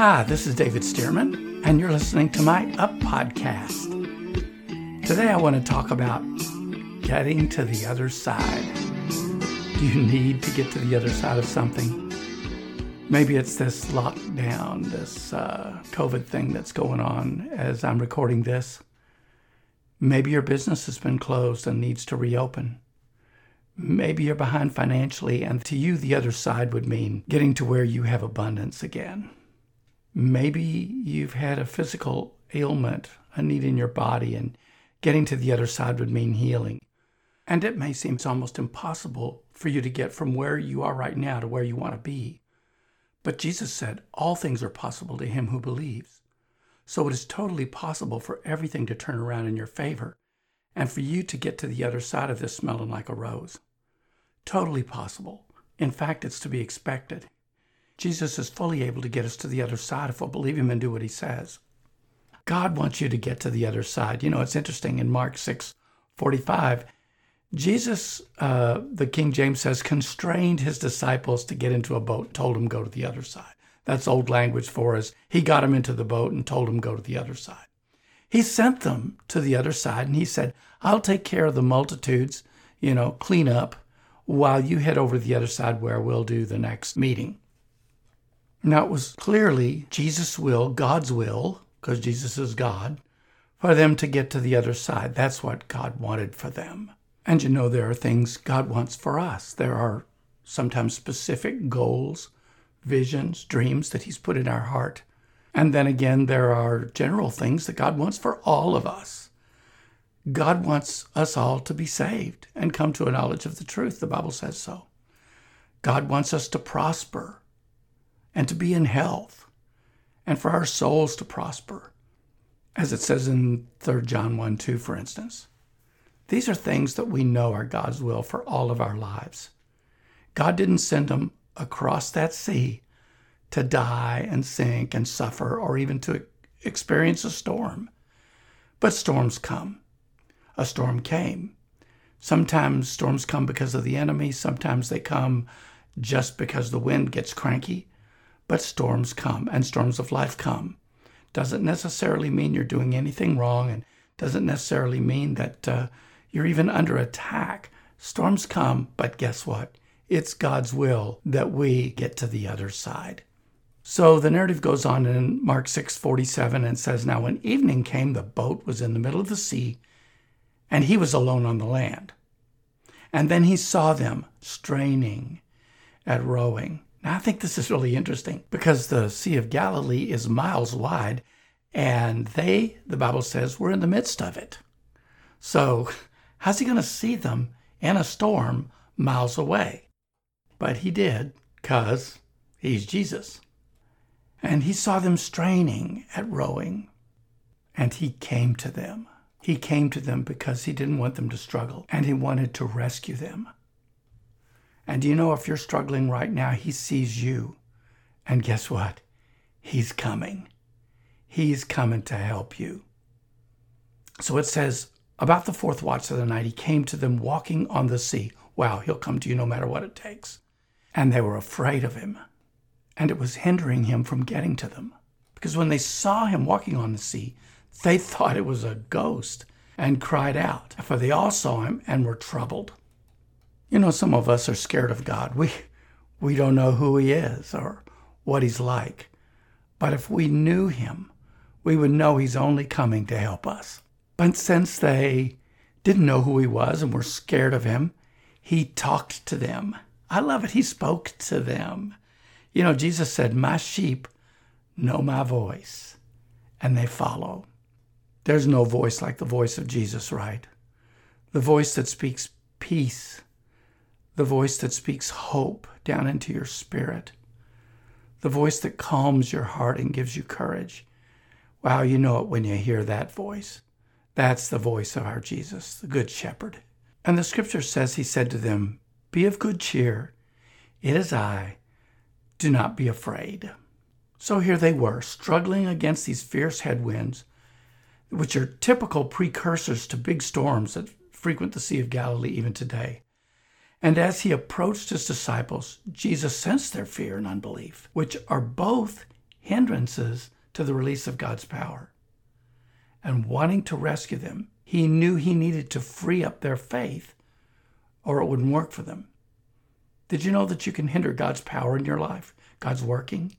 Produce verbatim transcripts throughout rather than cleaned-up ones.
Hi, this is David Sterman, and you're listening to my Up Podcast. Today I want to talk about getting to the other side. Do you need to get to the other side of something? Maybe it's this lockdown, this uh, COVID thing that's going on as I'm recording this. Maybe your business has been closed and needs to reopen. Maybe you're behind financially, and to you the other side would mean getting to where you have abundance again. Maybe you've had a physical ailment, a need in your body, and getting to the other side would mean healing. And it may seem it's almost impossible for you to get from where you are right now to where you want to be. But Jesus said, all things are possible to him who believes. So it is totally possible for everything to turn around in your favor and for you to get to the other side of this smelling like a rose. Totally possible. In fact, it's to be expected. Jesus is fully able to get us to the other side if we'll believe him and do what he says. God wants you to get to the other side. You know, it's interesting in Mark six forty-five, Jesus, uh, the King James says, constrained his disciples to get into a boat and told them go to the other side. That's old language for us. He got them into the boat and told them go to the other side. He sent them to the other side and he said, I'll take care of the multitudes, you know, clean up while you head over to the other side where we'll do the next meeting. Now, it was clearly Jesus' will, God's will, because Jesus is God, for them to get to the other side. That's what God wanted for them. And you know, there are things God wants for us. There are sometimes specific goals, visions, dreams that he's put in our heart. And then again, there are general things that God wants for all of us. God wants us all to be saved and come to a knowledge of the truth. The Bible says so. God wants us to prosper and to be in health, and for our souls to prosper, as it says in Third John one two, for instance. These are things that we know are God's will for all of our lives. God didn't send them across that sea to die and sink and suffer or even to experience a storm. But storms come. A storm came. Sometimes storms come because of the enemy. Sometimes they come just because the wind gets cranky. But storms come, and storms of life come. Doesn't necessarily mean you're doing anything wrong, and doesn't necessarily mean that uh, you're even under attack. Storms come, but guess what? It's God's will that we get to the other side. So the narrative goes on in Mark six forty-seven and says, now when evening came, the boat was in the middle of the sea, and he was alone on the land. And then he saw them straining at rowing. Now, I think this is really interesting because the Sea of Galilee is miles wide, and they, the Bible says, were in the midst of it. So how's he going to see them in a storm miles away? But he did, because he's Jesus. And he saw them straining at rowing, and he came to them. He came to them because he didn't want them to struggle, and he wanted to rescue them. And you know, if you're struggling right now, he sees you. And guess what? He's coming. He's coming to help you. So it says, about the fourth watch of the night, he came to them walking on the sea. Wow, he'll come to you no matter what it takes. And they were afraid of him. And it was hindering him from getting to them. Because when they saw him walking on the sea, they thought it was a ghost and cried out. For they all saw him and were troubled. You know, some of us are scared of God. We we don't know who he is or what he's like. But if we knew him, we would know he's only coming to help us. But since they didn't know who he was and were scared of him, he talked to them. I love it. He spoke to them. You know, Jesus said, my sheep know my voice, and they follow. There's no voice like the voice of Jesus, right? The voice that speaks peace. The voice that speaks hope down into your spirit. The voice that calms your heart and gives you courage. Wow, you know it when you hear that voice. That's the voice of our Jesus, the Good Shepherd. And the scripture says, he said to them, be of good cheer. It is I. Do not be afraid. So here they were, struggling against these fierce headwinds, which are typical precursors to big storms that frequent the Sea of Galilee even today. And as he approached his disciples, Jesus sensed their fear and unbelief, which are both hindrances to the release of God's power. And wanting to rescue them, he knew he needed to free up their faith or it wouldn't work for them. Did you know that you can hinder God's power in your life, God's working?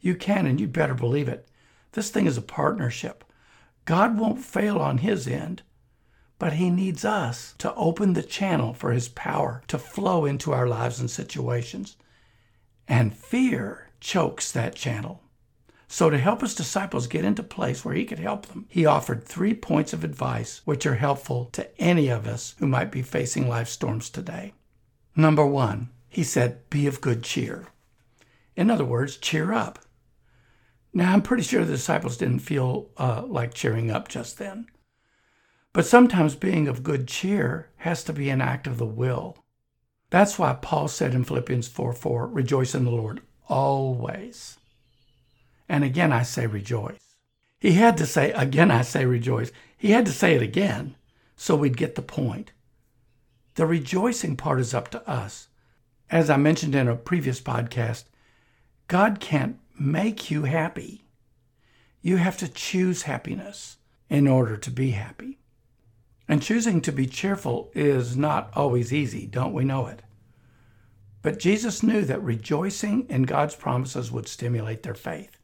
You can, and you better believe it. This thing is a partnership. God won't fail on his end, but he needs us to open the channel for his power to flow into our lives and situations. And fear chokes that channel. So to help his disciples get into place where he could help them, he offered three points of advice which are helpful to any of us who might be facing life storms today. Number one, he said, be of good cheer. In other words, cheer up. Now, I'm pretty sure the disciples didn't feel uh, like cheering up just then. But sometimes being of good cheer has to be an act of the will. That's why Paul said in Philippians four four, rejoice in the Lord always. And again, I say rejoice. He had to say, again, I say rejoice. He had to say it again so we'd get the point. The rejoicing part is up to us. As I mentioned in a previous podcast, God can't make you happy. You have to choose happiness in order to be happy. And choosing to be cheerful is not always easy, don't we know it? But Jesus knew that rejoicing in God's promises would stimulate their faith.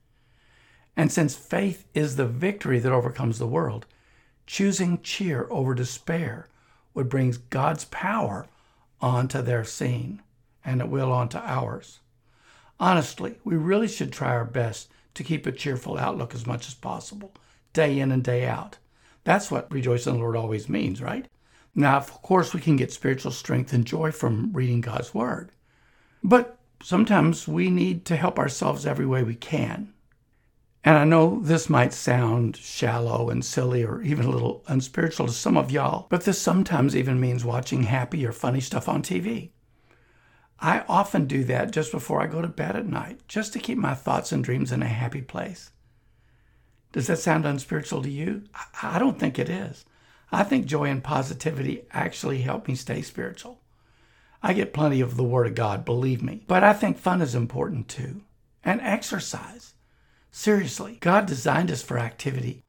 And since faith is the victory that overcomes the world, choosing cheer over despair would bring God's power onto their scene, and it will onto ours. Honestly, we really should try our best to keep a cheerful outlook as much as possible, day in and day out. That's what rejoice in the Lord always means, right? Now, of course, we can get spiritual strength and joy from reading God's Word. But sometimes we need to help ourselves every way we can. And I know this might sound shallow and silly or even a little unspiritual to some of y'all, but this sometimes even means watching happy or funny stuff on T V. I often do that just before I go to bed at night, just to keep my thoughts and dreams in a happy place. Does that sound unspiritual to you? I don't think it is. I think joy and positivity actually help me stay spiritual. I get plenty of the Word of God, believe me. But I think fun is important too. And exercise. Seriously, God designed us for activity.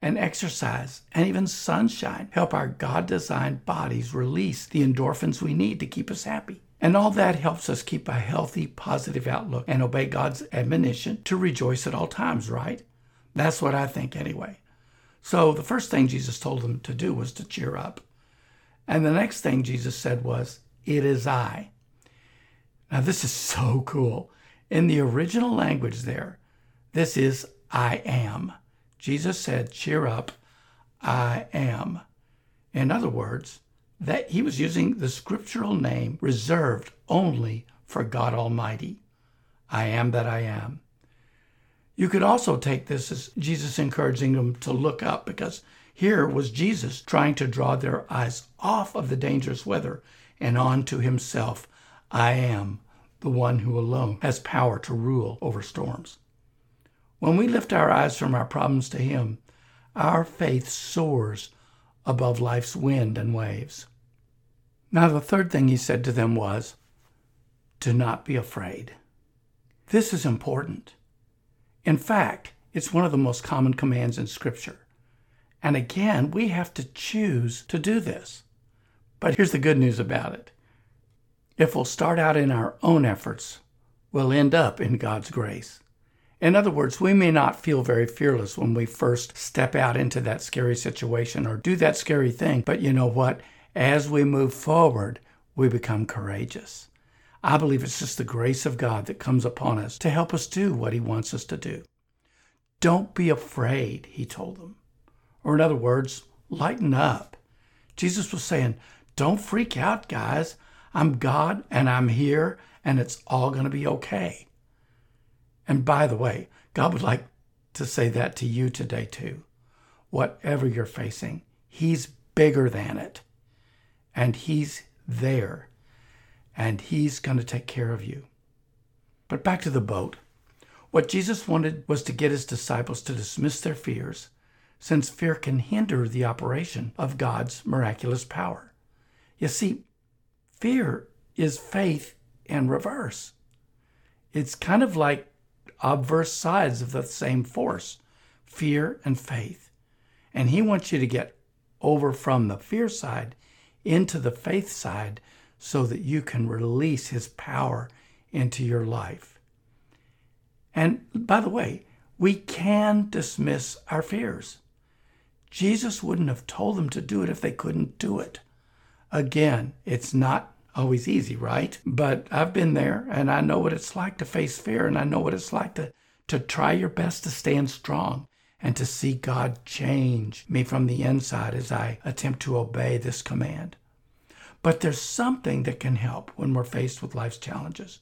And exercise and even sunshine help our God-designed bodies release the endorphins we need to keep us happy. And all that helps us keep a healthy, positive outlook and obey God's admonition to rejoice at all times, right? That's what I think anyway. So the first thing Jesus told them to do was to cheer up. And the next thing Jesus said was, it is I. Now this is so cool. In the original language there, this is I am. Jesus said, cheer up, I am. In other words, that he was using the scriptural name reserved only for God Almighty. I am that I am. You could also take this as Jesus encouraging them to look up, because here was Jesus trying to draw their eyes off of the dangerous weather and onto himself. I am the one who alone has power to rule over storms. When we lift our eyes from our problems to him, our faith soars above life's wind and waves. Now the third thing he said to them was, do not be afraid. This is important. In fact, it's one of the most common commands in Scripture. And again, we have to choose to do this. But here's the good news about it. If we'll start out in our own efforts, we'll end up in God's grace. In other words, we may not feel very fearless when we first step out into that scary situation or do that scary thing, but you know what? As we move forward, we become courageous. I believe it's just the grace of God that comes upon us to help us do what he wants us to do. Don't be afraid, he told them. Or in other words, lighten up. Jesus was saying, don't freak out, guys. I'm God and I'm here and it's all going to be okay. And by the way, God would like to say that to you today too. Whatever you're facing, he's bigger than it. And he's there. And he's going to take care of you. But back to the boat. What Jesus wanted was to get his disciples to dismiss their fears, since fear can hinder the operation of God's miraculous power. You see, fear is faith in reverse. It's kind of like obverse sides of the same force, fear and faith. And he wants you to get over from the fear side into the faith side so that you can release his power into your life. And by the way, we can dismiss our fears. Jesus wouldn't have told them to do it if they couldn't do it. Again, it's not always easy, right? But I've been there, and I know what it's like to face fear, and I know what it's like to, to try your best to stand strong and to see God change me from the inside as I attempt to obey this command. But there's something that can help when we're faced with life's challenges.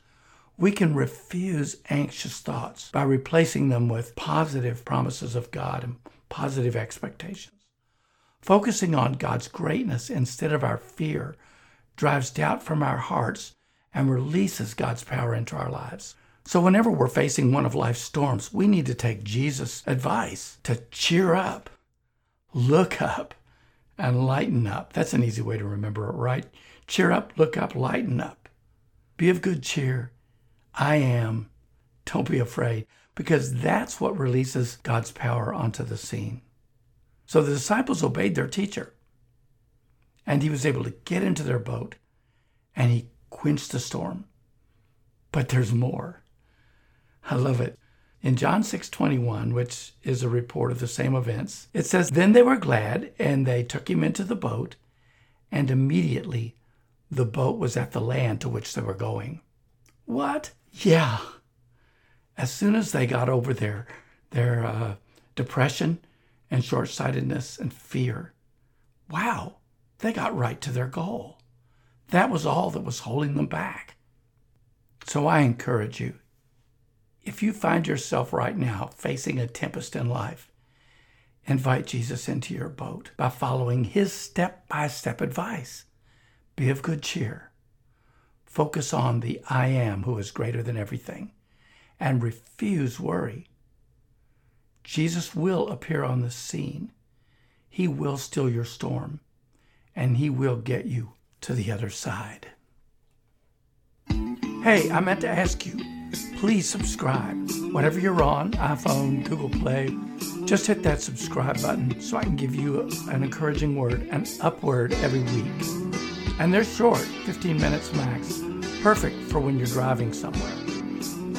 We can refuse anxious thoughts by replacing them with positive promises of God and positive expectations. Focusing on God's greatness instead of our fear drives doubt from our hearts and releases God's power into our lives. So whenever we're facing one of life's storms, we need to take Jesus' advice to cheer up, look up, and lighten up. That's an easy way to remember it, right? Cheer up, look up, lighten up. Be of good cheer. I am. Don't be afraid, because that's what releases God's power onto the scene. So the disciples obeyed their teacher, and he was able to get into their boat, and he quenched the storm. But there's more. I love it. In John six twenty-one, which is a report of the same events, it says, "Then they were glad, and they took him into the boat, and immediately the boat was at the land to which they were going." What? Yeah. As soon as they got over their, their uh, depression and short-sightedness and fear, wow, they got right to their goal. That was all that was holding them back. So I encourage you, if you find yourself right now facing a tempest in life, invite Jesus into your boat by following his step-by-step advice. Be of good cheer. Focus on the I am who is greater than everything, and refuse worry. Jesus will appear on the scene. He will still your storm, and he will get you to the other side. Hey, I meant to ask you, please subscribe. Whatever you're on, iPhone, Google Play, just hit that subscribe button so I can give you an encouraging word, an upward every week. And they're short, fifteen minutes max, perfect for when you're driving somewhere.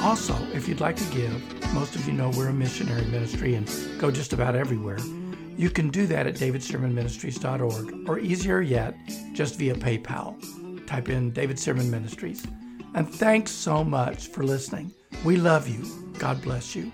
Also, if you'd like to give, most of you know we're a missionary ministry and go just about everywhere. You can do that at david sermon ministries dot org, or easier yet, just via PayPal. Type in David Sterman Ministries. And thanks so much for listening. We love you. God bless you.